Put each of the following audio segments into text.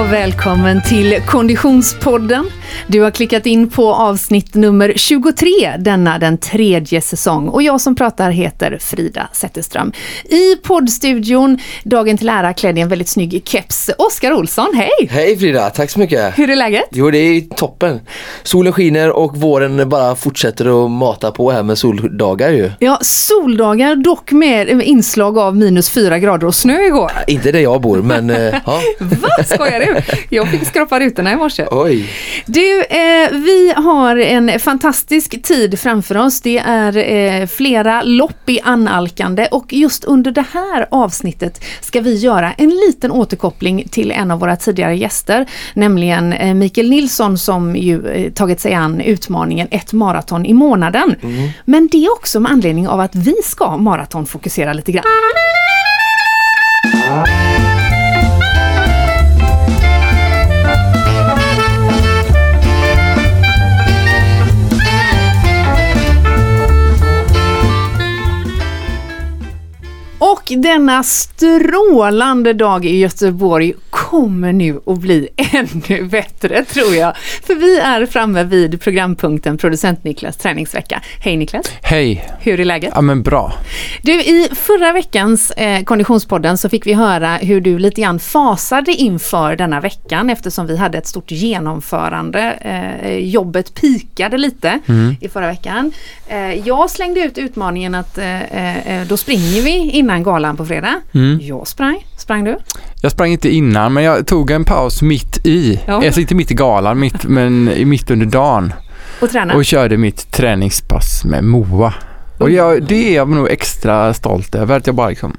och välkommen till Konditionspodden. Du har klickat in på avsnitt nummer 23, denna den tredje säsong. Och jag som pratar heter Frida Zetterström. I poddstudion, dagen till ära, klädd i en väldigt snygg keps. Oskar Olsson, hej! Hej Frida, tack så mycket. Hur är läget? Jo, det är toppen. Solen skiner och våren bara fortsätter att mata på här med soldagar ju. Ja, soldagar, dock med inslag av -4 grader och snö igår. Inte där jag bor, men ja. Vad skojar du? Jag fick skrapa rutorna i morse. Oj. Du, vi har en fantastisk tid framför oss. Det är flera lopp i analkande och just under det här avsnittet ska vi göra en liten återkoppling till en av våra tidigare gäster, nämligen Mikael Nilsson som ju tagit sig an utmaningen ett maraton i månaden. Mm. Men det är också med anledning av att vi ska maratonfokusera lite grann. Och denna strålande dag i Göteborg kommer nu att bli ännu bättre, tror jag. För vi är framme vid programpunkten producent Niklas Träningsvecka. Hej Niklas. Hej. Hur är läget? Ja, men bra. Du, i förra veckans konditionspodden så fick vi höra hur du lite grann fasade inför denna veckan eftersom vi hade ett stort genomförande. Jobbet pikade lite i förra veckan. Jag slängde ut utmaningen att då springer vi innan galan på fredag. Mm. Jag sprang. Sprang du? Jag sprang inte innan, men jag tog en paus mitt i. Ja. Alltså inte mitt i galan, men mitt under dagen. Och tränade? Och körde mitt träningspass med Moa. Och det är jag nog extra stolt över. Att jag bara liksom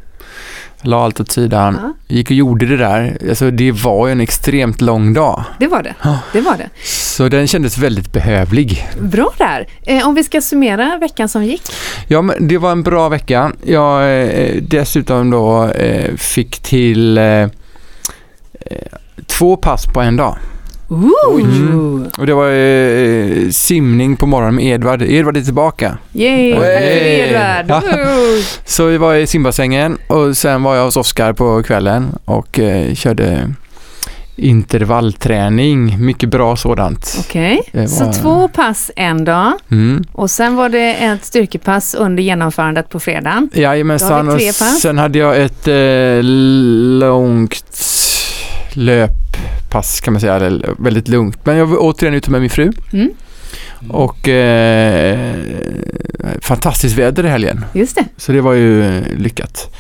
la allt åt sidan. Ja. Gick och gjorde det där. Alltså det var ju en extremt lång dag. Det var det. Ja. Det var det. Så den kändes väldigt behövlig. Bra där. Om vi ska summera veckan som gick. Ja, men det var en bra vecka. Jag dessutom då fick till 2 pass på en dag. Och det var simning på morgonen med Edvard. Edvard är tillbaka. Yay, Edvard. Ja. Så vi var i simbassängen och sen var jag hos Oskar på kvällen och körde intervallträning, mycket bra sådant. Okej, okay. Så 2 pass en dag och sen var det ett styrkepass under genomförandet på fredagen. Jajamensan, och sen hade jag ett långt löppass kan man säga, eller väldigt lugnt. Men jag var återigen ute med min fru. Mm. Och fantastiskt väder i helgen. Just det. Så det var ju lyckat.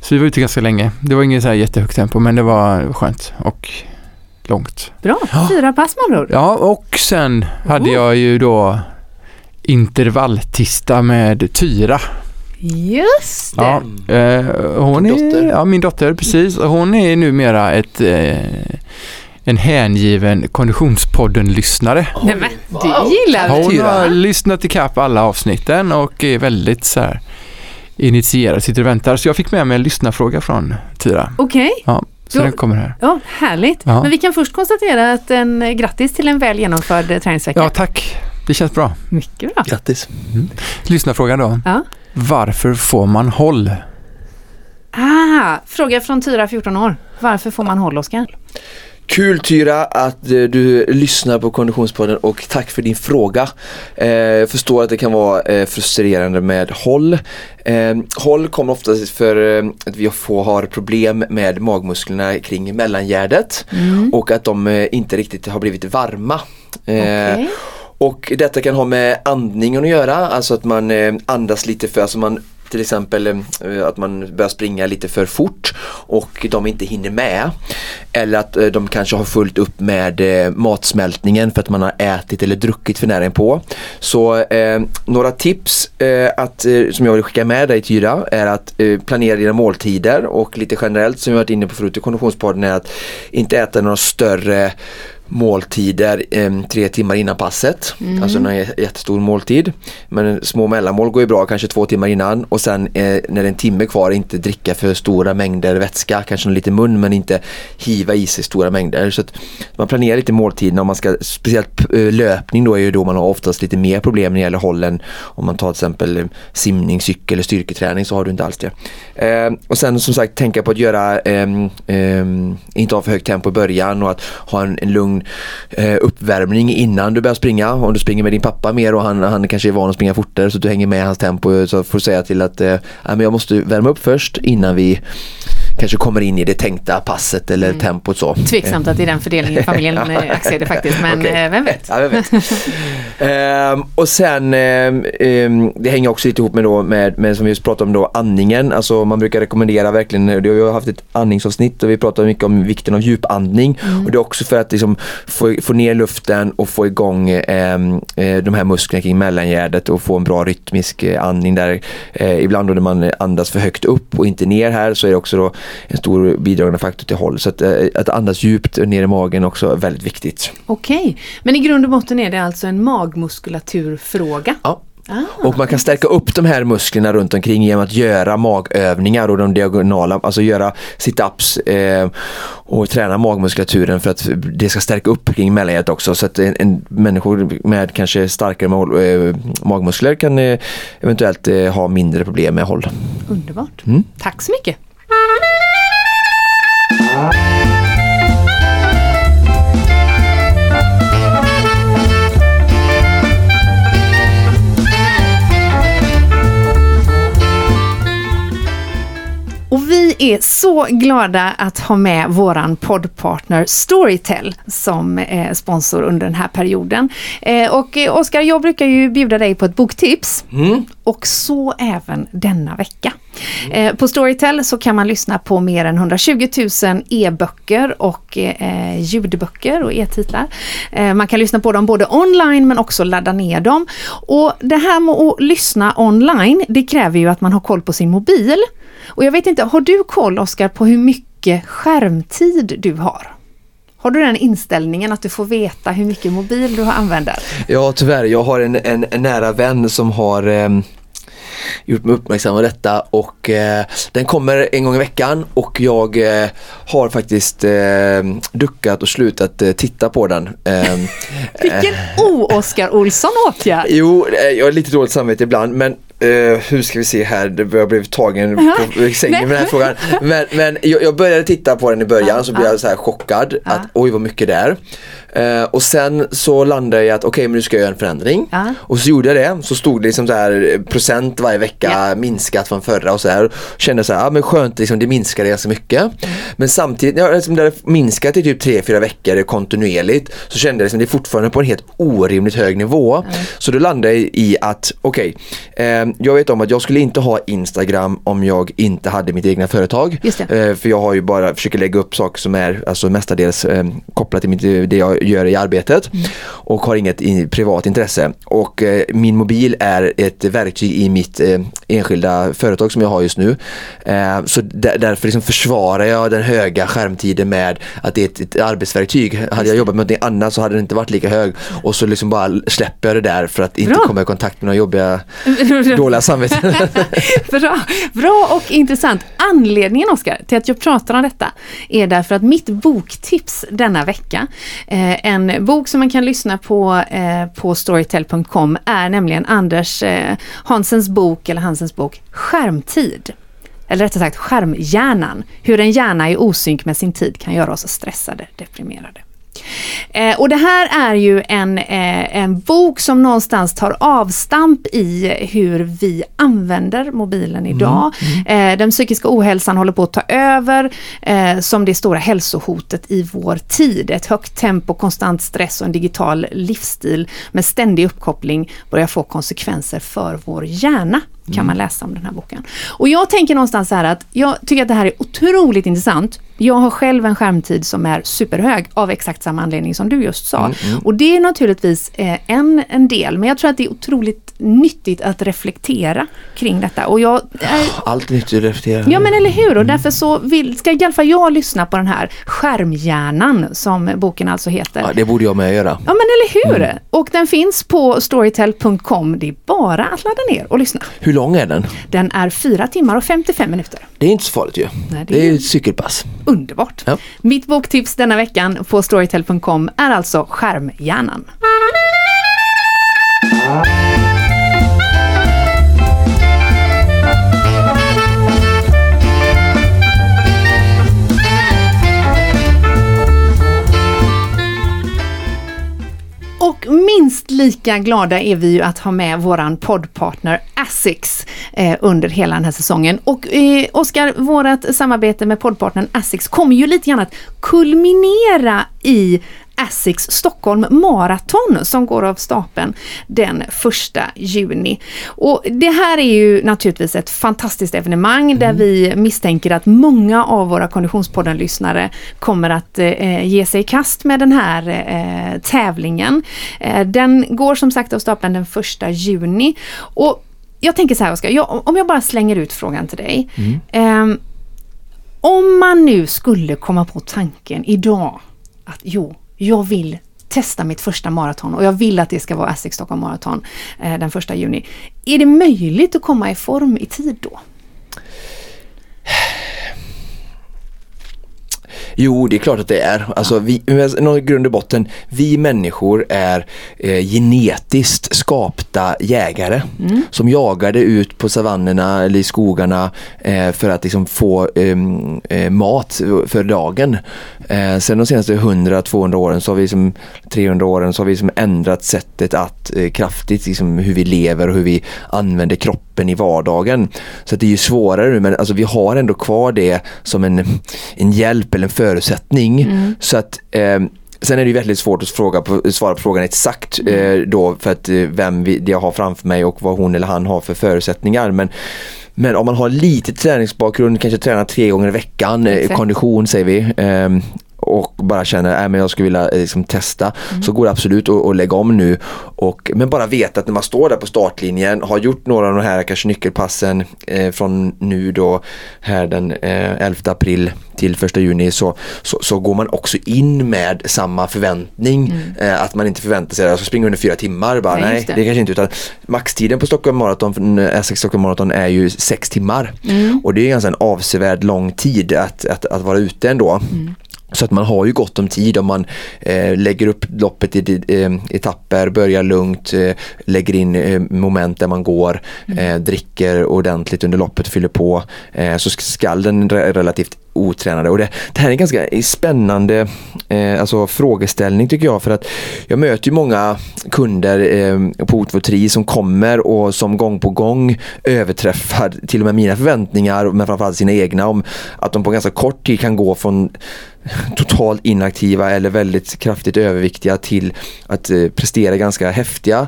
Så vi var ute ganska länge. Det var ingen så här jättehögt tempo, men det var skönt och långt. Bra, 4 pass med andra ord. Ja, och sen hade jag ju då intervalltista med Tyra. Just det. Ja, hon är dotter. Ja, min dotter, precis. Hon är numera en hängiven konditionspodden-lyssnare. Nej, men det gillar vi. Hon har lyssnat i kapp alla avsnitten och är väldigt så här initierad, sitter och väntar. Så jag fick med mig en lyssnarfråga från Tyra. Okej. Okay. Ja. Så den kommer här. Ja, härligt. Ja. Men vi kan först konstatera att grattis till en väl genomförd träningsvecka. Ja, tack. Det känns bra. Mycket bra. Grattis. Mm. Lyssnarfrågan då. Ja. Varför får man håll? Ah, fråga från Tyra, 14 år. Varför får man håll, Oskar? Kul Tyra att du lyssnar på Konditionspodden och tack för din fråga. Förstår att det kan vara frustrerande med håll. Håll kommer oftast för att vi har problem med magmusklerna kring mellangärdet och att de inte riktigt har blivit varma. Okay. Och detta kan ha med andningen att göra, alltså att man andas lite för, alltså man till exempel att man börjar springa lite för fort och de inte hinner med. Eller att de kanske har fullt upp med matsmältningen för att man har ätit eller druckit för nära på. Så några tips som jag vill skicka med dig Tyra är att planera dina måltider och lite generellt som vi har varit inne på förut i konditionspodden är att inte äta några större måltider 3 timmar innan passet. Mm. Alltså en jättestor måltid. Men små mellanmål går ju bra, kanske 2 timmar innan. Och sen när det är en timme kvar, inte dricka för stora mängder vätska. Kanske lite mun, men inte hiva i sig stora mängder. Så att man planerar lite måltiderna. Om man ska, speciellt löpning då är ju då man har oftast lite mer problem när det gäller hållen. Om man tar till exempel simning, cykel eller styrketräning så har du inte alls det. Och sen som sagt tänka på att göra inte ha för högt tempo i början och att ha en lugn uppvärmning innan du börjar springa. Om du springer med din pappa mer och han kanske är van att springa fortare så du hänger med i hans tempo, så får du säga till att men jag måste värma upp först innan vi kanske kommer in i det tänkta passet eller tempot så. Tveksamt att det är den fördelningen familjen accepterar faktiskt, men okay. Vem vet? Ja, vem vet. Och sen det hänger också lite ihop med då med som vi just pratade om då, andningen. Alltså man brukar rekommendera verkligen, jag har haft ett andningsavsnitt och vi pratar mycket om vikten av djupandning och det är också för att liksom få ner luften och få igång de här musklerna kring mellangärdet och få en bra rytmisk andning där. Ibland då när man andas för högt upp och inte ner här, så är det också då en stor bidragande faktor till håll. Så att andas djupt ner i magen också är väldigt viktigt. Okej, men i grund och botten är det alltså en magmuskulaturfråga? Ja. Och man kan stärka upp de här musklerna runt omkring genom att göra magövningar och de diagonala, alltså göra sit-ups och träna magmuskulaturen för att det ska stärka upp kring mellangärdet också, så att människor med kanske starkare magmuskler kan eventuellt ha mindre problem med håll. Underbart. Tack så mycket. Och vi är så glada att ha med våran poddpartner Storytel som sponsor under den här perioden. Och Oskar, jag brukar ju bjuda dig på ett boktips och så även denna vecka. På Storytel så kan man lyssna på mer än 120 000 e-böcker och ljudböcker och e-titlar. Man kan lyssna på dem både online men också ladda ner dem. Och det här med att lyssna online, det kräver ju att man har koll på sin mobil. Och jag vet inte, har du koll, Oskar, på hur mycket skärmtid du har? Har du den inställningen att du får veta hur mycket mobil du har använder? Ja, tyvärr. Jag har en nära vän som har gjort mig uppmärksam på detta och den kommer en gång i veckan och jag har faktiskt duckat och slutat titta på den. Vilken Oskar Olsson åtgärd! Jo, jag är lite dåligt samvete ibland, men hur ska vi se här, jag blev tagen på sängen med den här frågan, men jag började titta på den i början så blev jag så här chockad att oj vad mycket där. Och sen så landade jag att okej, men nu ska jag göra en förändring och så gjorde jag det, så stod det liksom så här procent varje vecka minskat från förra och så här, och kände så här, men skönt liksom, det minskade ganska mycket men samtidigt, liksom, det hade minskat i typ 3-4 veckor kontinuerligt, så kände jag liksom, det är fortfarande på en helt orimligt hög nivå så då landade jag i att okej, jag vet om att jag skulle inte ha Instagram om jag inte hade mitt egna företag. För jag har ju bara försöker lägga upp saker som är alltså mestadels kopplat till det jag gör i arbetet och har inget privat intresse. Och min mobil är ett verktyg i mitt enskilda företag som jag har just nu. Så därför liksom försvarar jag den höga skärmtiden med att det är ett arbetsverktyg. Hade jag jobbat med något annat så hade den inte varit lika hög. Och så liksom bara släpper jag det där för att inte komma i kontakt med några jobbiga dåliga samveten. Bra och intressant. Anledningen, Oskar, till att jag pratar om detta är därför att mitt boktips denna vecka, en bok som man kan lyssna på storytel.com, är nämligen Anders Hansens bok Skärmtid. Eller rättare sagt Skärmhjärnan. Hur en hjärna i osynk med sin tid kan göra oss stressade, deprimerade. Och det här är ju en bok som någonstans tar avstamp i hur vi använder mobilen idag. Den psykiska ohälsan håller på att ta över som det stora hälsohotet i vår tid. Ett högt tempo, konstant stress och en digital livsstil med ständig uppkoppling börjar få konsekvenser för vår hjärna. kan man läsa om den här boken. Och jag tänker någonstans så här att jag tycker att det här är otroligt intressant. Jag har själv en skärmtid som är superhög av exakt samma anledning som du just sa. Och det är naturligtvis en del, men jag tror att det är otroligt nyttigt att reflektera kring detta. Och jag, allt nyttigt att reflektera. Ja, men eller hur? Och därför så ska i alla fall jag lyssna på den här Skärmhjärnan som boken alltså heter. Ja, det borde jag med göra. Ja, men eller hur? Och den finns på storytel.com. Det är bara att ladda ner och lyssna. Hur lång är den? Den är 4 timmar och 55 minuter. Det är inte så farligt ju. Nej, det är ett cykelpass. Underbart. Ja. Mitt boktips denna veckan på storytel.com är alltså Skärmhjärnan. Och minst lika glada är vi ju att ha med våran poddpartner Asics under hela den här säsongen. Och Oskar, vårat samarbete med poddpartnern Asics kommer ju lite grann att kulminera i Asics Stockholm Marathon som går av stapeln den 1 juni. Och det här är ju naturligtvis ett fantastiskt evenemang där vi misstänker att många av våra konditionspodden-lyssnare kommer att ge sig i kast med den här tävlingen. Den går som sagt av stapeln den 1 juni. Och jag tänker så här, Oskar, om jag bara slänger ut frågan till dig. Om man nu skulle komma på tanken idag att jag vill testa mitt första maraton och jag vill att det ska vara Asics Stockholm Marathon den 1 juni. Är det möjligt att komma i form i tid då? Jo, det är klart att det är. Alltså, i grund och botten, vi människor är genetiskt skapta jägare som jagade ut på savannerna eller i skogarna för att liksom få mat för dagen. Sen de senaste 100-200 åren, så har vi liksom, 300 åren, så har vi liksom ändrat sättet att kraftigt liksom, hur vi lever och hur vi använder kroppen i vardagen. Så att det är ju svårare nu, men alltså, vi har ändå kvar det som en hjälp eller en förutsättning. Så att sen är det ju väldigt svårt att svara på frågan exakt då, för att vem jag har framför mig och vad hon eller han har för förutsättningar, men om man har lite träningsbakgrund, kanske tränar 3 gånger i veckan, kondition säger vi, och bara känner att jag skulle vilja liksom testa, så går det absolut att lägga om nu. Men bara veta att när man står där på startlinjen, har gjort några av de här kanske nyckelpassen från nu då här den 11 april till 1 juni, så går man också in med samma förväntning, att man inte förväntar sig att alltså springa under 4 timmar. Bara, nej, det kanske inte, utan maxtiden på Stockholm Marathon, Asics Stockholm Marathon, är ju 6 timmar. Och det är ganska en avsevärd lång tid att vara ute ändå. Så att man har ju gott om tid om man lägger upp loppet i etapper, börjar lugnt, lägger in moment där man går, dricker ordentligt under loppet och fyller på, så skall den relativt otränade. Och det här är en ganska spännande alltså frågeställning tycker jag, för att jag möter ju många kunder på O2-3 som kommer och som gång på gång överträffar till och med mina förväntningar, men framförallt sina egna, om att de på ganska kort tid kan gå från totalt inaktiva eller väldigt kraftigt överviktiga till att prestera ganska häftiga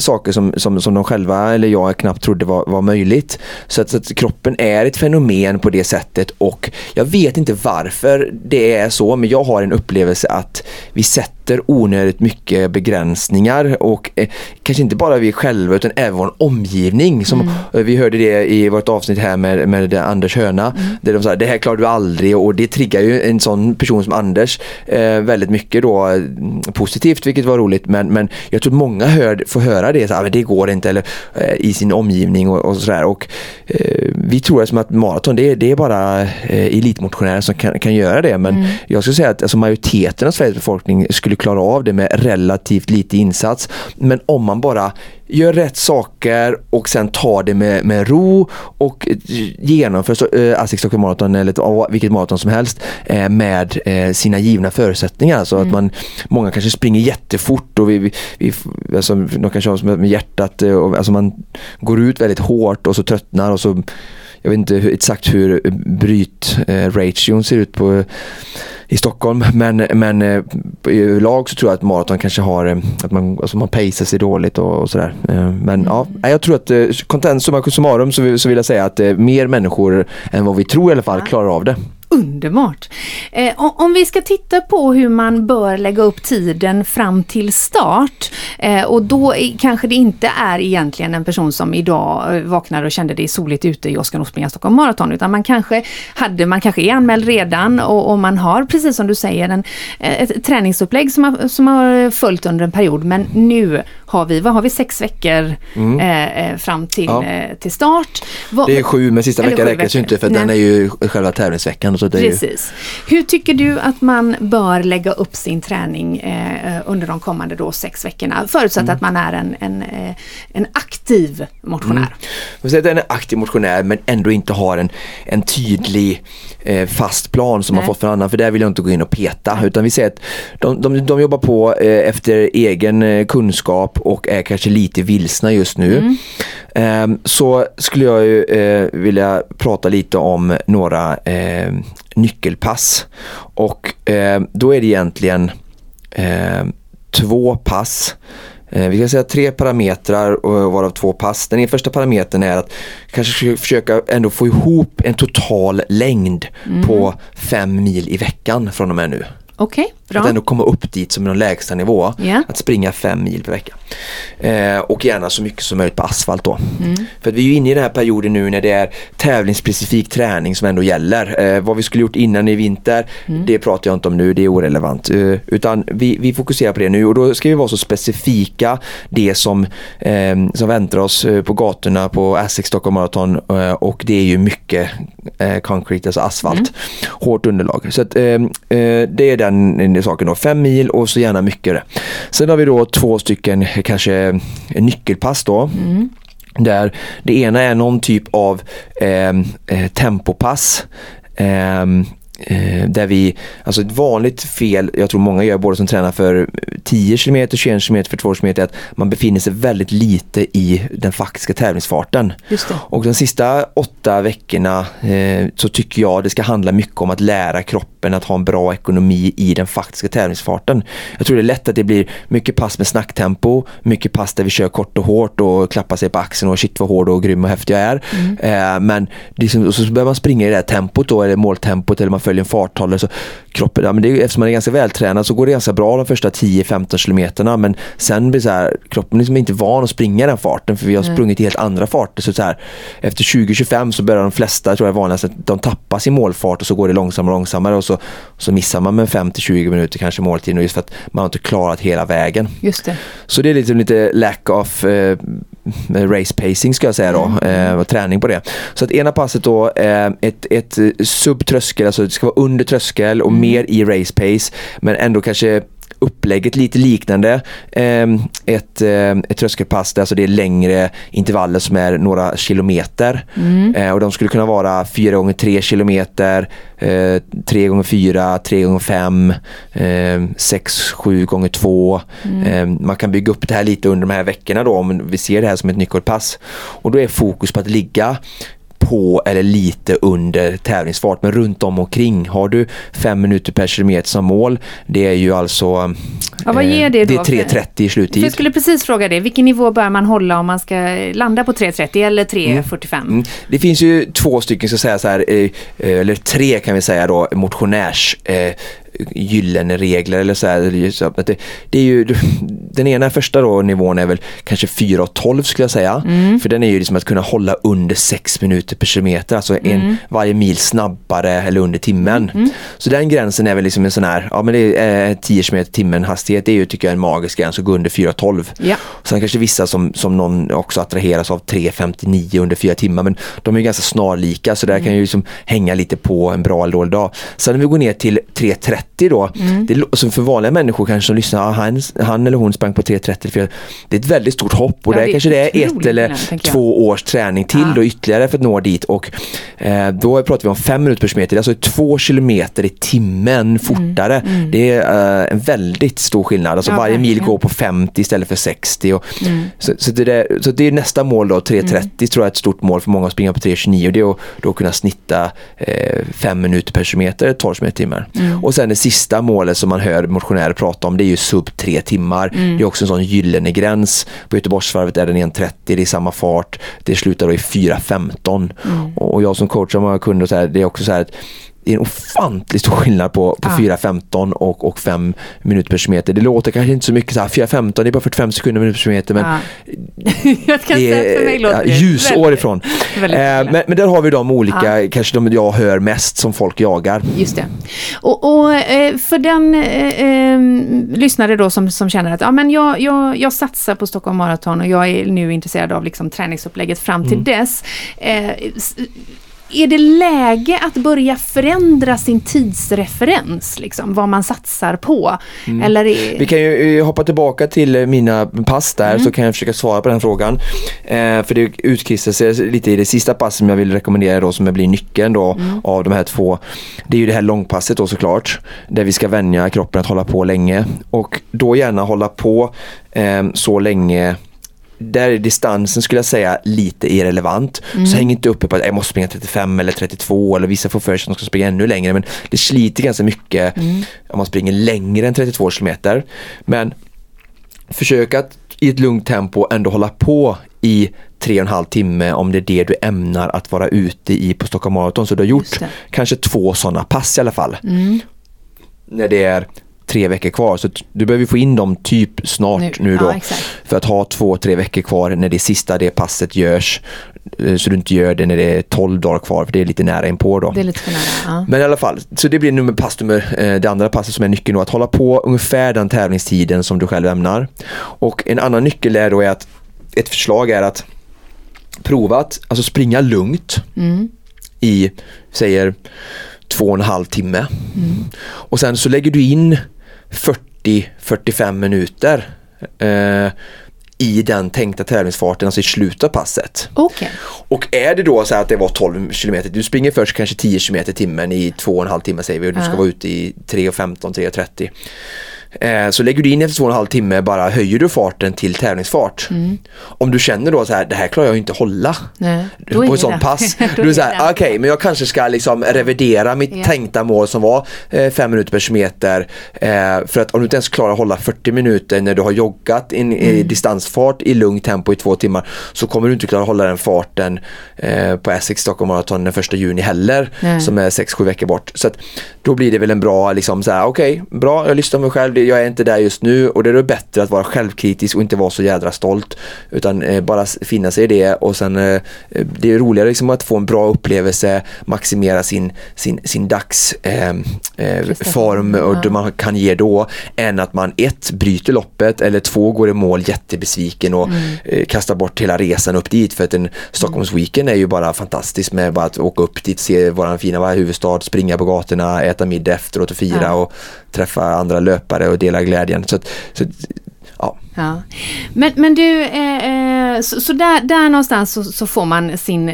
saker som de själva eller jag knappt trodde var möjligt. Så att kroppen är ett fenomen på det sättet, och jag vet inte varför det är så, men jag har en upplevelse att vi sätter onödigt mycket begränsningar, och kanske inte bara vi själva utan även vår omgivning. Vi hörde det i vårt avsnitt här med Anders Hörna, där de sa det här klarar du aldrig, och det triggar ju en sån person som Anders väldigt mycket då, positivt, vilket var roligt, men jag tror många får höra det, så men det går inte, eller i sin omgivning och sådär, och vi tror som att maraton det är bara elitmotionärer som kan göra det, men jag skulle säga att alltså, majoriteten av Sveriges befolkning skulle klara av det med relativt lite insats, men om man bara gör rätt saker och sen tar det med ro och genomför Asics Stockholm Marathon eller vilket maraton som helst med sina givna förutsättningar, så att många kanske springer jättefort och vi alltså, de kanske har med hjärtat och, alltså, man går ut väldigt hårt och så tröttnar, och så jag vet inte exakt hur bryt ration ser ut på i Stockholm, men i lag så tror jag att maraton kanske har att man pacear sig dåligt och sådär. Men ja, jag tror att summarum så vill jag säga att mer människor än vad vi tror i alla fall klarar av det. Underbart. Om vi ska titta på hur man bör lägga upp tiden fram till start, och då kanske det inte är egentligen en person som idag vaknar och kände det är soligt ute, jag ska nog springa Stockholm Marathon, utan man kanske är anmäld redan och man har, precis som du säger, ett träningsupplägg som har följt under en period, men nu har vi 6 veckor fram till start. Det är 7, men sista veckan räknas ju inte för den är ju själva tävlingsveckan. Precis. Hur tycker du att man bör lägga upp sin träning under de kommande 6 veckorna? Förutsatt att man är en aktiv motionär. Man säger att den är en aktiv motionär men ändå inte har en tydlig fast plan som man fått från annan, för där vill jag inte gå in och peta, utan vi ser att de jobbar på efter egen kunskap och är kanske lite vilsna just nu. Så skulle jag ju vilja prata lite om några nyckelpass, och då är det egentligen 2 pass. Vi kan säga 3 parametrar och varav 2 pass. Den första parametern är att kanske försöka ändå få ihop en total längd på 5 mil i veckan från och med nu. Okej, bra. Att ändå komma upp dit som en lägsta nivå, att springa 5 mil per vecka. Och gärna så mycket som möjligt på asfalt då. För att vi är ju inne i den här perioden nu när det är tävlingsspecifik träning som ändå gäller. Vad vi skulle gjort innan i vinter, det pratar jag inte om nu, det är irrelevant. Utan vi fokuserar på det nu, och då ska vi vara så specifika, det som väntar oss på gatorna på Asics Stockholm Marathon, och det är ju mycket concrete, alltså asfalt. Hårt underlag. Så att, det är den saken då, 5 mil och så gärna mycket det. Sen har vi då 2 stycken kanske nyckelpass då. Där det ena är någon typ av tempopass. Där vi, alltså ett vanligt fel jag tror många gör, både som tränar för 10 km, 21 km, 42 km, är att man befinner sig väldigt lite i den faktiska tävlingsfarten. Just det. Och de sista 8 veckorna så tycker jag det ska handla mycket om att lära kroppen att ha en bra ekonomi i den faktiska tävlingsfarten. Jag tror det är lätt att det blir mycket pass med snacktempo, mycket pass där vi kör kort och hårt och klappar sig på axeln och shit vad hård och grym och häftig jag är. Men liksom, så börjar man springa i det här tempot då, eller måltempot, eller man följer en farthållare, så kroppen, ja, men det är, eftersom man är ganska vältränad så går det ganska bra de första 10-15 kilometerna, men sen blir så här, kroppen liksom är inte van att springa den farten, för vi har sprungit i helt andra farter, så här, efter 20-25 så börjar de flesta, tror jag vanligast, att de tappar sin målfart och så går det långsammare och så missar man med 5-20 minuter kanske måltiden, just för att man har inte klarat hela vägen. Just det. Så det är liksom lite lack of race pacing ska jag säga då, träning på det. Så att ena passet då är ett subtröskel, alltså det ska vara under tröskel och mer i race pace, men ändå kanske upplägget lite liknande ett tröskelpass där, alltså det är längre intervaller som är några kilometer, och de skulle kunna vara 4x3 kilometer, 3x4, 3x5, 6-7x2. Man kan bygga upp det här lite under de här veckorna då, om vi ser det här som ett nyckelpass, och då är fokus på att ligga på eller lite under tävlingsfart, men runt om och kring. Har du 5 minuter per kilometer som mål, det är ju alltså vad ger det då? Det är 3.30 i sluttid. Jag skulle precis fråga det, vilken nivå bör man hålla om man ska landa på 3.30 eller 3.45? Det finns ju 2 stycken, ska säga så här, eller 3 kan vi säga då, motionärs gyllene regler eller så här. Det är ju den ena första då, nivån är väl kanske 4.12 skulle jag säga, för den är ju liksom att kunna hålla under 6 minuter per kilometer, alltså varje mil snabbare eller under timmen. Så den gränsen är väl liksom en sån här, ja men det är 10 km timmen hastighet, det är ju, tycker jag, en magisk gräns att gå under 4.12. Ja. Sen kanske vissa som någon också attraheras av 3.59 under 4 timmar, men de är ju ganska snarlika, så där kan ju liksom hänga lite på en bra eller dålig dag. Sen när vi går ner till 3.30 3.30 då. Mm. Det, som för vanliga människor kanske som lyssnar, han eller hon sprang på 3.30, för det är ett väldigt stort hopp, och ja, det kanske det är ett eller två års träning till och ytterligare för att nå dit, och då pratar vi om 5 minuter per kilometer, alltså 2 kilometer i timmen fortare. Mm. Mm. Det är en väldigt stor skillnad, alltså varje mil går på 50 istället för 60 och, så det är nästa mål då, 3.30 tror jag är ett stort mål för många att springa på 3.29, och det är att då kunna snitta 5 minuter per kilometer, 12 km timmar. Mm. Och sen det sista målet som man hör motionärer prata om, det är ju sub 3 timmar. Mm. Det är också en sån gyllene gräns. På Göteborgsvarvet är den 1.30, det är samma fart. Det slutar då i 4.15. Mm. Och jag som coach, som många kunder, så här, det är också så här att det är en ofantlig stor skillnad på 4.15 och 5 minuter per kilometer. Det låter kanske inte så mycket så här, 4.15, det är bara 45 sekunder per kilometer, men jag kan det säga, för mig låter det ljusår ifrån. Men där har vi de olika, kanske de jag hör mest som folk jagar. Just det. Och för den lyssnare då som känner att men jag satsar på Stockholm Marathon och jag är nu intresserad av liksom träningsupplägget fram till dess. Är det läge att börja förändra sin tidsreferens, liksom, vad man satsar på? Eller är... Vi kan ju hoppa tillbaka till mina pass där, så kan jag försöka svara på den frågan. För det utkristar sig lite i det sista passet som jag vill rekommendera då, som blir nyckeln då, av de här två. Det är ju det här långpasset då, såklart, där vi ska vänja kroppen att hålla på länge. Och då gärna hålla på så länge. Där är distansen, skulle jag säga, lite irrelevant. Så häng inte uppe på att jag måste springa 35 eller 32, eller vissa får för sig att de ska springa ännu längre, men det sliter ganska mycket om man springer längre än 32 kilometer. Men försök att i ett lugnt tempo ändå hålla på i 3,5 timme, om det är det du ämnar att vara ute i på Stockholm Marathon. Så du har gjort kanske 2 sådana pass i alla fall. När det är 3 veckor kvar, så du behöver få in dem typ snart nu då, för att ha 2-3 veckor kvar när det sista det passet görs, så du inte gör det när det är 12 dagar kvar, för det är lite nära inpå då. Det är lite för nära, Men i alla fall, så det blir det andra passet som är nyckeln då, att hålla på ungefär den tävlingstiden som du själv ämnar. Och en annan nyckel är då att ett förslag är att prova att alltså springa lugnt i, säger 2,5 timme. Och sen så lägger du in 40-45 minuter i den tänkta tävlingsfarten, alltså i slutet av passet. Och är det då så här att det var 12 kilometer, du springer först kanske 10 kilometer timmen i 2,5 timme, säger vi, och du ska vara ute i 3.15, 3.30, så lägger du in efter 2,5 timme, bara höjer du farten till tävlingsfart. Om du känner då så här, det här klarar jag inte hålla på ett sånt pass, du är så här, okej, men jag kanske ska liksom revidera mitt tänkta mål som var 5 minuter per kilometer, för att om du inte ens klarar att hålla 40 minuter när du har joggat i distansfart i lugnt tempo i 2 timmar, så kommer du inte klara att hålla den farten på Asics Stockholm Marathon den 1 juni heller, som är 6-7 veckor bort. Så att då blir det väl en bra liksom så här, okej, bra, jag lyssnar på mig själv, jag är inte där just nu, och det är då bättre att vara självkritisk och inte vara så jädra stolt, utan bara finna sig i det, och sen det är roligare liksom att få en bra upplevelse, maximera sin dagsform och det man kan ge då, än att man 1 bryter loppet eller 2 går i mål jättebesviken och kastar bort hela resan upp dit, för att en Stockholmsweekend är ju bara fantastisk, med bara att åka upp dit, se våran fina huvudstad, springa på gatorna, äta middag efteråt och fira och träffa andra löpare och dela glädjen. Men du, så där någonstans så får man sin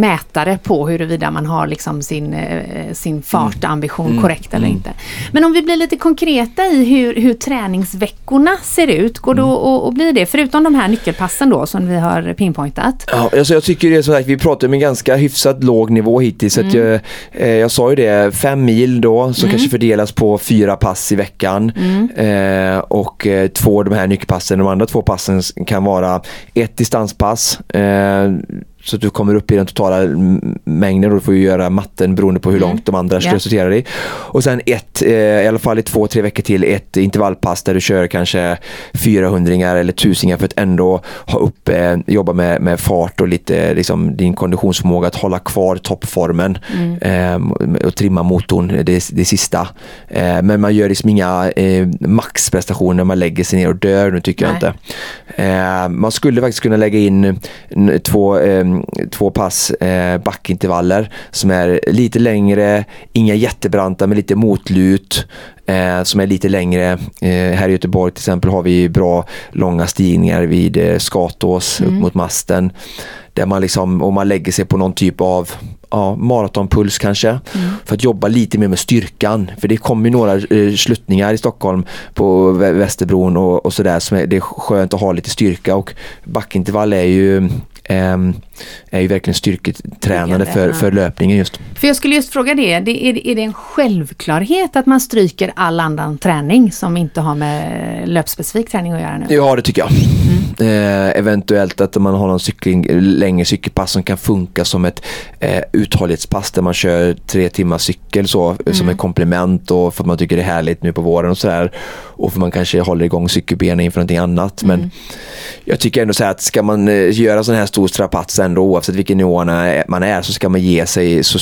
mätare på huruvida man har liksom sin fartambition korrekt eller inte. Men om vi blir lite konkreta i hur träningsveckorna ser ut, går då och blir det, förutom de här nyckelpassen då som vi har pinpointat? Ja, alltså jag tycker det är så här, vi pratar om en ganska hyfsat låg nivå hittills, så att jag sa ju det, 5 mil då, som kanske fördelas på 4 pass i veckan, och 2 de här nyckelpassen. De andra 2 passen kan vara ett distanspass, så att du kommer upp i den totala mängden, och du får ju göra matten beroende på hur långt de andra ska resultera i. Och sen i alla fall i 2-3 veckor till, ett intervallpass där du kör kanske 400-ingar eller 1000-ingar, för att ändå ha upp, jobba med fart och lite liksom din konditionsförmåga att hålla kvar toppformen, och trimma motorn det sista. Men man gör liksom inga maxprestationer när man lägger sig ner och dör, nu tycker jag inte. Man skulle faktiskt kunna lägga in 2 två pass backintervaller som är lite längre, inga jättebranta men lite motlut, som är lite längre. Här i Göteborg till exempel har vi bra långa stigningar vid Skatås upp mot Masten, där man liksom, om man lägger sig på någon typ av maratonpuls kanske, för att jobba lite mer med styrkan, för det kommer ju några sluttningar i Stockholm på Västerbron och sådär, som är, det är skönt att ha lite styrka, och backintervall är ju verkligen styrketränande för löpningen just. För jag skulle just fråga det är det en självklarhet att man stryker all annan träning som inte har med löpspecifik träning att göra nu? Ja, det tycker jag. Eventuellt att man har någon längre cykelpass som kan funka som ett uthållighetspass där man kör 3 timmars cykel så, som ett komplement, och för att man tycker det är härligt nu på våren och sådär, och för man kanske håller igång cykelbenen inför någonting annat. Men jag tycker ändå så här att ska man göra sån här stor strapats ändå, oavsett vilken nivå man är, så ska man ge sig så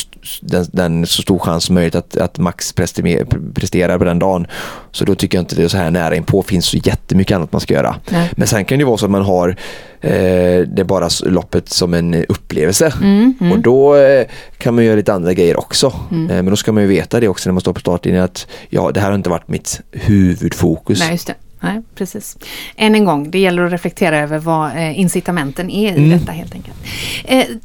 stor chans som möjligt att max prestera på den dagen. Så då tycker jag inte det är så här nära inpå, finns så jättemycket annat man ska göra. Nej. Men sen kan det vara så att man har det bara loppet som en upplevelse, och då kan man göra lite andra grejer också, men då ska man ju veta det också när man står på startlinjen, att det här har inte varit mitt huvudfokus. Nej, just det. Nej, precis. Än en gång, det gäller att reflektera över vad incitamenten är i detta helt enkelt.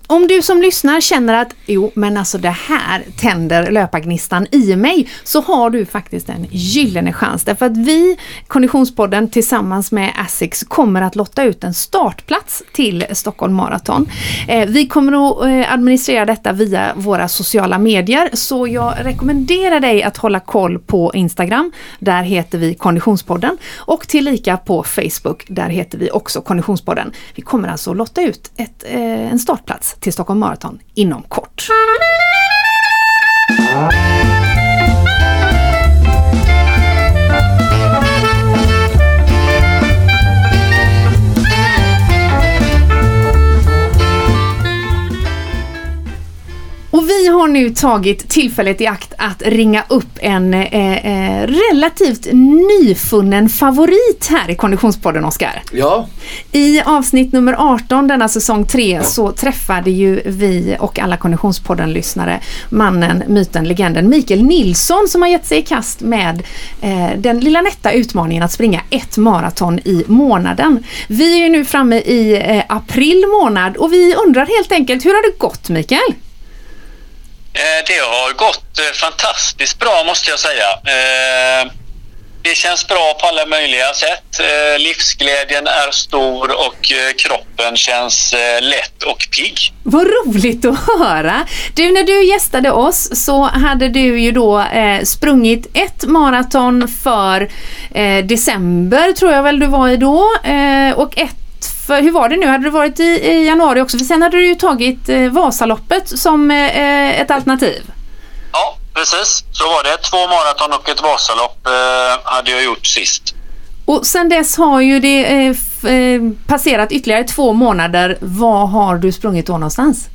Om du som lyssnar känner att men alltså det här tänder löpargnistan i mig, så har du faktiskt en gyllene chans, därför att vi, Konditionspodden tillsammans med Asics, kommer att lotta ut en startplats till Stockholm Marathon. Vi kommer att administrera detta via våra sociala medier, så jag rekommenderar dig att hålla koll på Instagram, där heter vi Konditionspodden, och tillika på Facebook, där heter vi också Konditionspodden. Vi kommer alltså lotta ut en startplats till Stockholm Marathon inom kort. Och vi har nu tagit tillfället i akt att ringa upp en relativt nyfunnen favorit här i Konditionspodden, Oskar. Ja. I avsnitt nummer 18 denna säsong 3 så träffade ju vi och alla Konditionspodden-lyssnare mannen, myten, legenden Mikael Nilsson, som har gett sig i kast med den lilla nätta utmaningen att springa 1 maraton i månaden. Vi är ju nu framme i april månad, och vi undrar helt enkelt, hur har det gått, Mikael? Det har gått fantastiskt bra, måste jag säga. Det känns bra på alla möjliga sätt. Livsglädjen är stor och kroppen känns lätt och pigg. Vad roligt att höra. Du, när du gästade oss så hade du ju då sprungit 1 maraton för december, tror jag väl du var i då, och för hur var det nu? Hade du varit i januari också? För sen hade du ju tagit Vasaloppet som ett alternativ. Ja, precis. Så var det. 2 maraton och ett Vasalopp hade jag gjort sist. Och sen dess har ju det passerat ytterligare 2 månader. Vad har du sprungit då någonstans?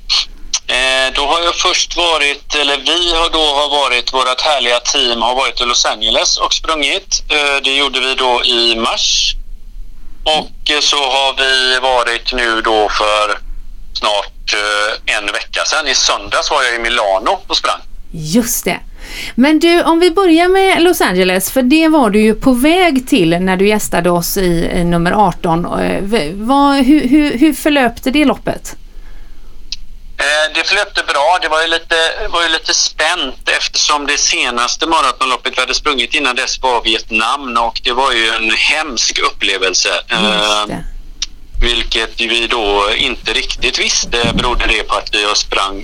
Då har jag först varit, eller vi har då varit, vårt härliga team har varit i Los Angeles och sprungit. Det gjorde vi då i mars. Och så har vi varit nu då för snart 1 vecka sedan. I söndags var jag i Milano och sprang. Just det. Men du, om vi börjar med Los Angeles, för det var du ju på väg till när du gästade oss i nummer 18. Hur förlöpte det loppet? Det förlöpte bra. Det var ju lite spänt, eftersom det senaste maratonloppet vi hade sprungit innan dess var Vietnam, och det var ju en hemsk upplevelse. Vilket vi då inte riktigt visste, berodde det på att vi har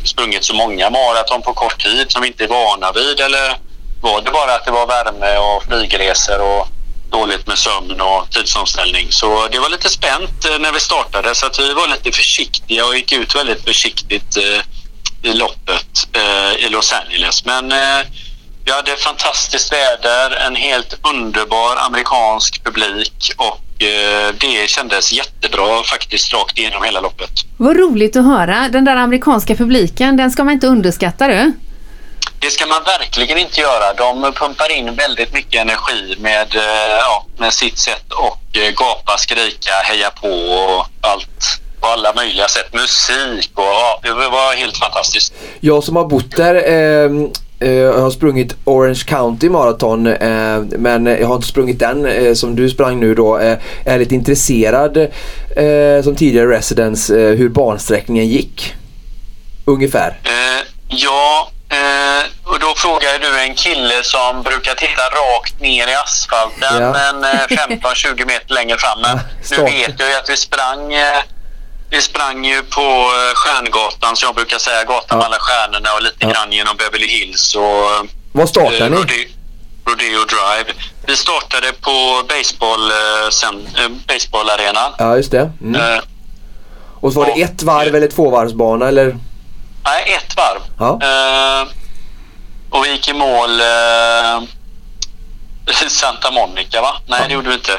sprungit så många maraton på kort tid som vi inte är vana vid, eller var det bara att det var värme och flygresor och dåligt med sömn och tidsomställning. Så det var lite spänt när vi startade, så att vi var lite försiktiga och gick ut väldigt försiktigt i loppet i Los Angeles. Men vi hade fantastiskt väder, en helt underbar amerikansk publik, och det kändes jättebra faktiskt rakt igenom hela loppet. Vad roligt att höra. Den där amerikanska publiken, den ska man inte underskatta, du. Det ska man verkligen inte göra. De pumpar in väldigt mycket energi med sitt sätt, och gapa, skrika, heja på och allt. på alla möjliga sätt. Musik och ja, det var helt fantastiskt. Jag som har bott där, jag har sprungit Orange County Marathon, men jag har inte sprungit den som du sprang nu då. Är lite intresserad som tidigare residence hur bansträckningen gick ungefär. Ja, och då frågar du en kille som brukar titta rakt ner i asfalten, ja. Men 15-20 meter längre fram. Ja, nu vet jag ju att vi sprang ju på Stjärngatan, som jag brukar säga, gatan med alla stjärnorna, och lite grann genom Beverly Hills och... Vad startade ni? Rodeo Drive. Vi startade på baseballarenan. Ja, just det. Mm. Och så var det ett varv eller tvåvarvsbana, eller? Nej, ett varv. Ja. Och vi gick i mål Santa Monica, va? Nej, det gjorde vi inte.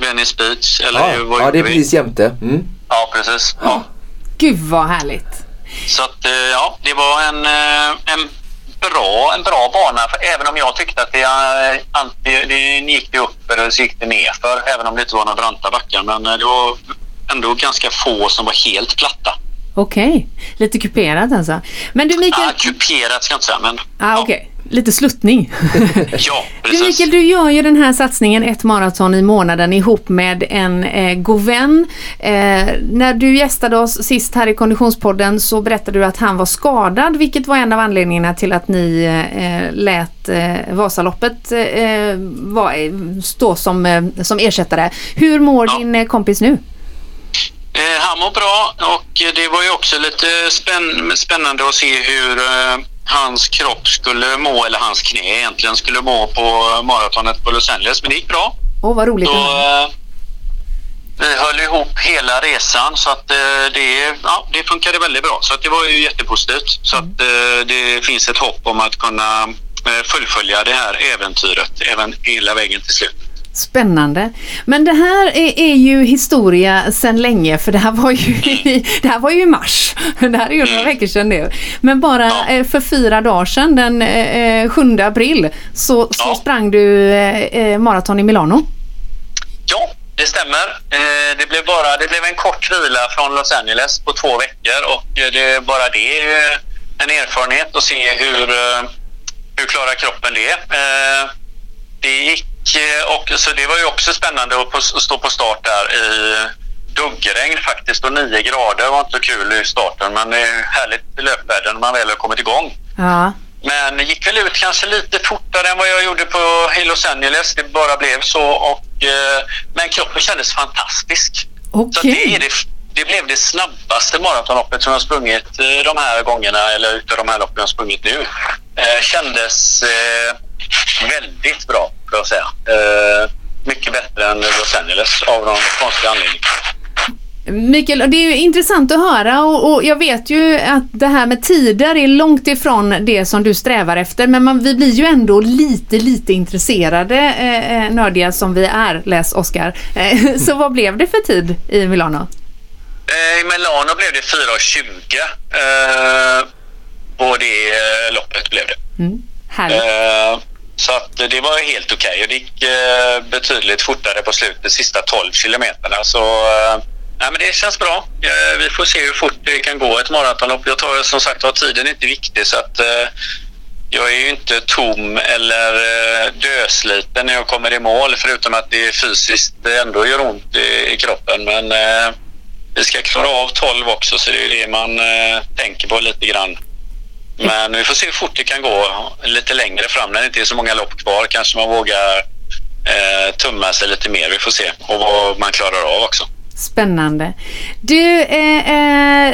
Venice Beach. Eller var det är vi? Precis jämte. Mm. Ja, precis. Ja. Gud, vad härligt. Så att, ja, det var en bra bana. För även om jag tyckte att det gick upp eller så gick det nerför. Även om det inte var några branta backar. Men det var ändå ganska få som var helt platta. Okej, lite kuperat alltså. Men du, Mikael... kuperat ska jag inte säga, men... okej. Lite sluttning. Ja, precis. Du, Mikael, du gör ju den här satsningen ett maraton i månaden ihop med en god vän. När du gästade oss sist här i Konditionspodden så berättade du att han var skadad, vilket var en av anledningarna till att ni lät Vasaloppet stå som ersättare. Hur mår din kompis nu? Han mår bra, och det var ju också lite spännande att se hur hans kropp skulle må, eller hans knä egentligen skulle må, på maratonet på Los Angeles. Men det gick bra. Vad roligt. Så, vi höll ihop hela resan, så att det funkade väldigt bra. Så att det var ju jättepositivt. Så att det finns ett hopp om att kunna fullfölja det här äventyret även hela vägen till slut. Spännande. Men det här är ju historia sedan länge, för det här var ju i mars. Det här är ju några veckor sedan nu. Men bara för 4 dagar sedan, den 7 april, så sprang du maraton i Milano. Ja, det stämmer. Det blev en kort vila från Los Angeles på 2 veckor, och det är ju en erfarenhet att se hur klarar kroppen det. Det gick. Och så det var ju också spännande att stå på start där i duggregn faktiskt, och 9 grader var inte så kul i starten, men det är härligt i löpvärlden när man väl har kommit igång. Ja. Men det gick väl ut kanske lite fortare än vad jag gjorde på Los Angeles, det bara blev så, men kroppen kändes fantastisk. Okay. Så det blev det snabbaste maratonloppet som jag sprungit de här gångerna, eller utav de här loppen jag sprungit nu. Kändes väldigt bra, får jag säga. Mycket bättre än Los Angeles av någon konstig anledning. Mikael, det är ju intressant att höra, och jag vet ju att det här med tider är långt ifrån det som du strävar efter, men vi blir ju ändå lite intresserade, nördiga som vi är, läs Oskar. Så vad blev det för tid i Milano? I Milano blev det 4:20 och det loppet blev det. Så att det var helt okej, och det gick betydligt fortare på slutet, de sista 12 kilometerna. Så men det känns bra. Vi får se hur fort det kan gå ett maratonlopp. Jag tar som sagt att tiden är inte viktig, så att jag är ju inte tom eller dösliten när jag kommer i mål, förutom att det är fysiskt ändå gör ont i kroppen. Men vi ska klara av 12 också, så det är det man tänker på lite grann. Men vi får se hur fort det kan gå lite längre fram, när det inte är så många lopp kvar. Kanske man vågar tumma sig lite mer, vi får se. Och vad man klarar av också. Spännande. Du,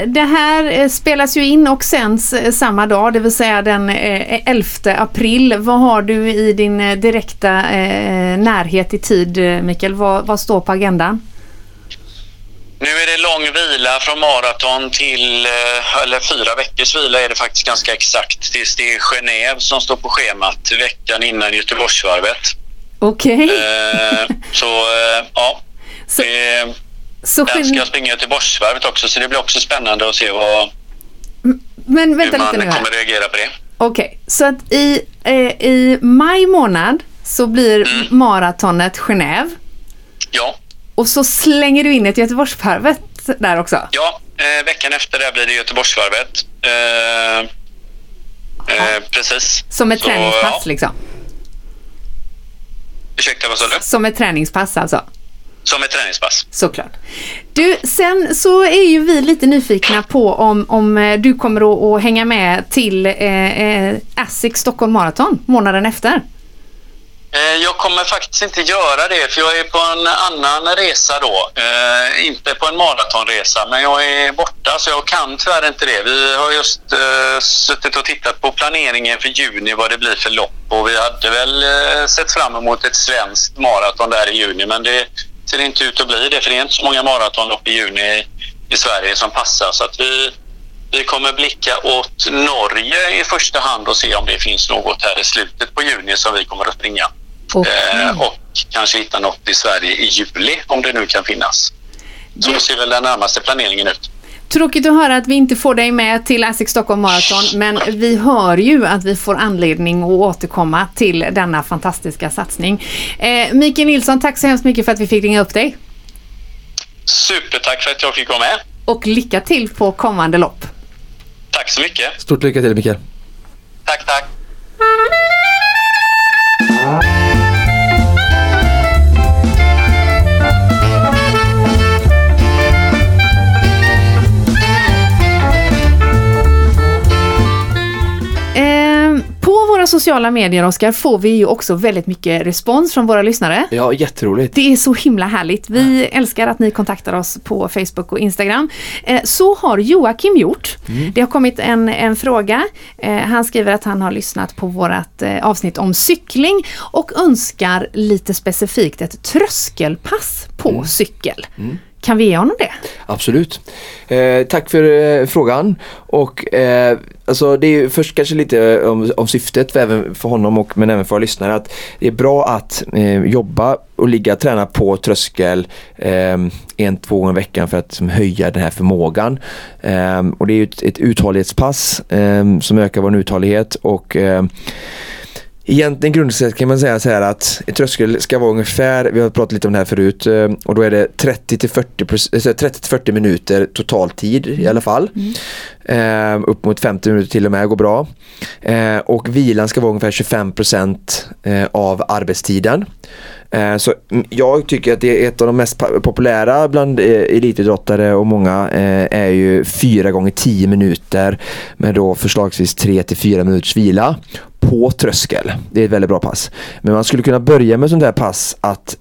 det här spelas ju in och sänds samma dag, det vill säga den 11 april. Vad har du i din direkta närhet i tid, Mikael? Vad står på agendan? Nu är det lång vila från maraton till, eller 4 veckors vila är det faktiskt ganska exakt, tills det är Genève som står på schemat veckan innan Göteborgsvarvet. Okej. Där ska jag springa Göteborgsvarvet också, så det blir också spännande att se hur man kommer reagera på det. Okej, så att i maj månad så blir maratonet Genève. Ja. Och så slänger du in ett Göteborgsvarvet där också? Ja, veckan efter det blir det Göteborgsvarvet. Precis. Som ett träningspass, ja. Liksom? Ursäkta, vad sa du? Som ett träningspass alltså? Som ett träningspass. Såklart. Du, sen så är ju vi lite nyfikna på om du kommer att hänga med till Asics Stockholm Marathon månaden efter. Jag kommer faktiskt inte göra det, för jag är på en annan resa då. Inte på en maratonresa, men jag är borta så jag kan tyvärr inte det. Vi har just suttit och tittat på planeringen för juni, vad det blir för lopp. Och vi hade väl sett fram emot ett svenskt maraton där i juni, men det ser inte ut att bli det. För det är inte så många maratonlopp i juni i Sverige som passar, så att vi kommer blicka åt Norge i första hand och se om det finns något här i slutet på juni som vi kommer att springa. Okay. Och kanske hitta något i Sverige i juli om det nu kan finnas. Så då ser väl den närmaste planeringen ut. Tråkigt att höra att vi inte får dig med till Asics Stockholm Marathon, men vi hör ju att vi får anledning att återkomma till denna fantastiska satsning. Mikael Nilsson, tack så hemskt mycket för att vi fick ringa upp dig. Supertack för att jag fick vara med. Och lycka till på kommande lopp. Tack så mycket. Stort lycka till, Mikael. Tack, tack. På våra sociala medier, Oskar, får vi ju också väldigt mycket respons från våra lyssnare. Ja, jätteroligt. Det är så himla härligt. Vi älskar att ni kontaktar oss på Facebook och Instagram. Så har Joakim gjort. Det har kommit en fråga. Han skriver att han har lyssnat på vårat avsnitt om cykling och önskar lite specifikt ett tröskelpass på cykel. Kan vi ge honom det? Absolut. Tack för frågan. Och alltså det är först kanske lite om syftet även för honom men även för lyssnare, att det är bra att jobba och träna på tröskel två gånger i veckan för att höja den här förmågan. Och det är ju ett uthållighetspass som ökar vår uthållighet och egentligen grundsätt kan man säga så här att tröskel ska vara ungefär, vi har pratat lite om det här förut, och då är det 30-40 minuter total tid i alla fall. Upp mot 50 minuter till och med går bra. Och vilan ska vara ungefär 25% av arbetstiden. Så jag tycker att det är ett av de mest populära bland elitidrottare och många är ju 4x10 minuter med då förslagsvis 3-4 minuters vila på tröskel. Det är ett väldigt bra pass. Men man skulle kunna börja med sånt här pass att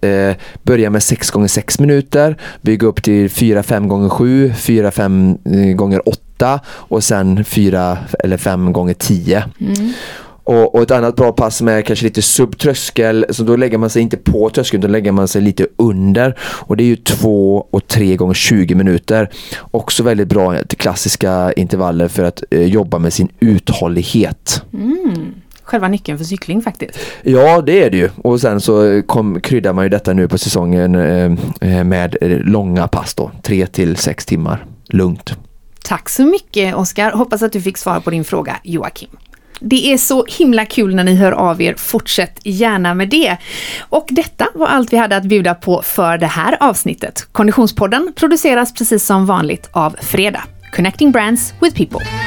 börja med 6x6 minuter, bygga upp till 4-5x7, 4-5x8 och sen 4 eller 5x10. Och ett annat bra pass med kanske lite subtröskel, så då lägger man sig inte på tröskeln utan lägger man sig lite under, och det är ju 2-3x20 minuter. Också väldigt bra klassiska intervaller för att jobba med sin uthållighet. Själva nyckeln för cykling faktiskt. Ja, det är det ju. Och sen så kryddar man ju detta nu på säsongen med långa pass då, 3-6 timmar lugnt. Tack så mycket, Oskar. Hoppas att du fick svara på din fråga, Joakim. Det är så himla kul när ni hör av er. Fortsätt gärna med det. Och detta var allt vi hade att bjuda på för det här avsnittet. Konditionspodden produceras precis som vanligt av Freda. Connecting Brands with People.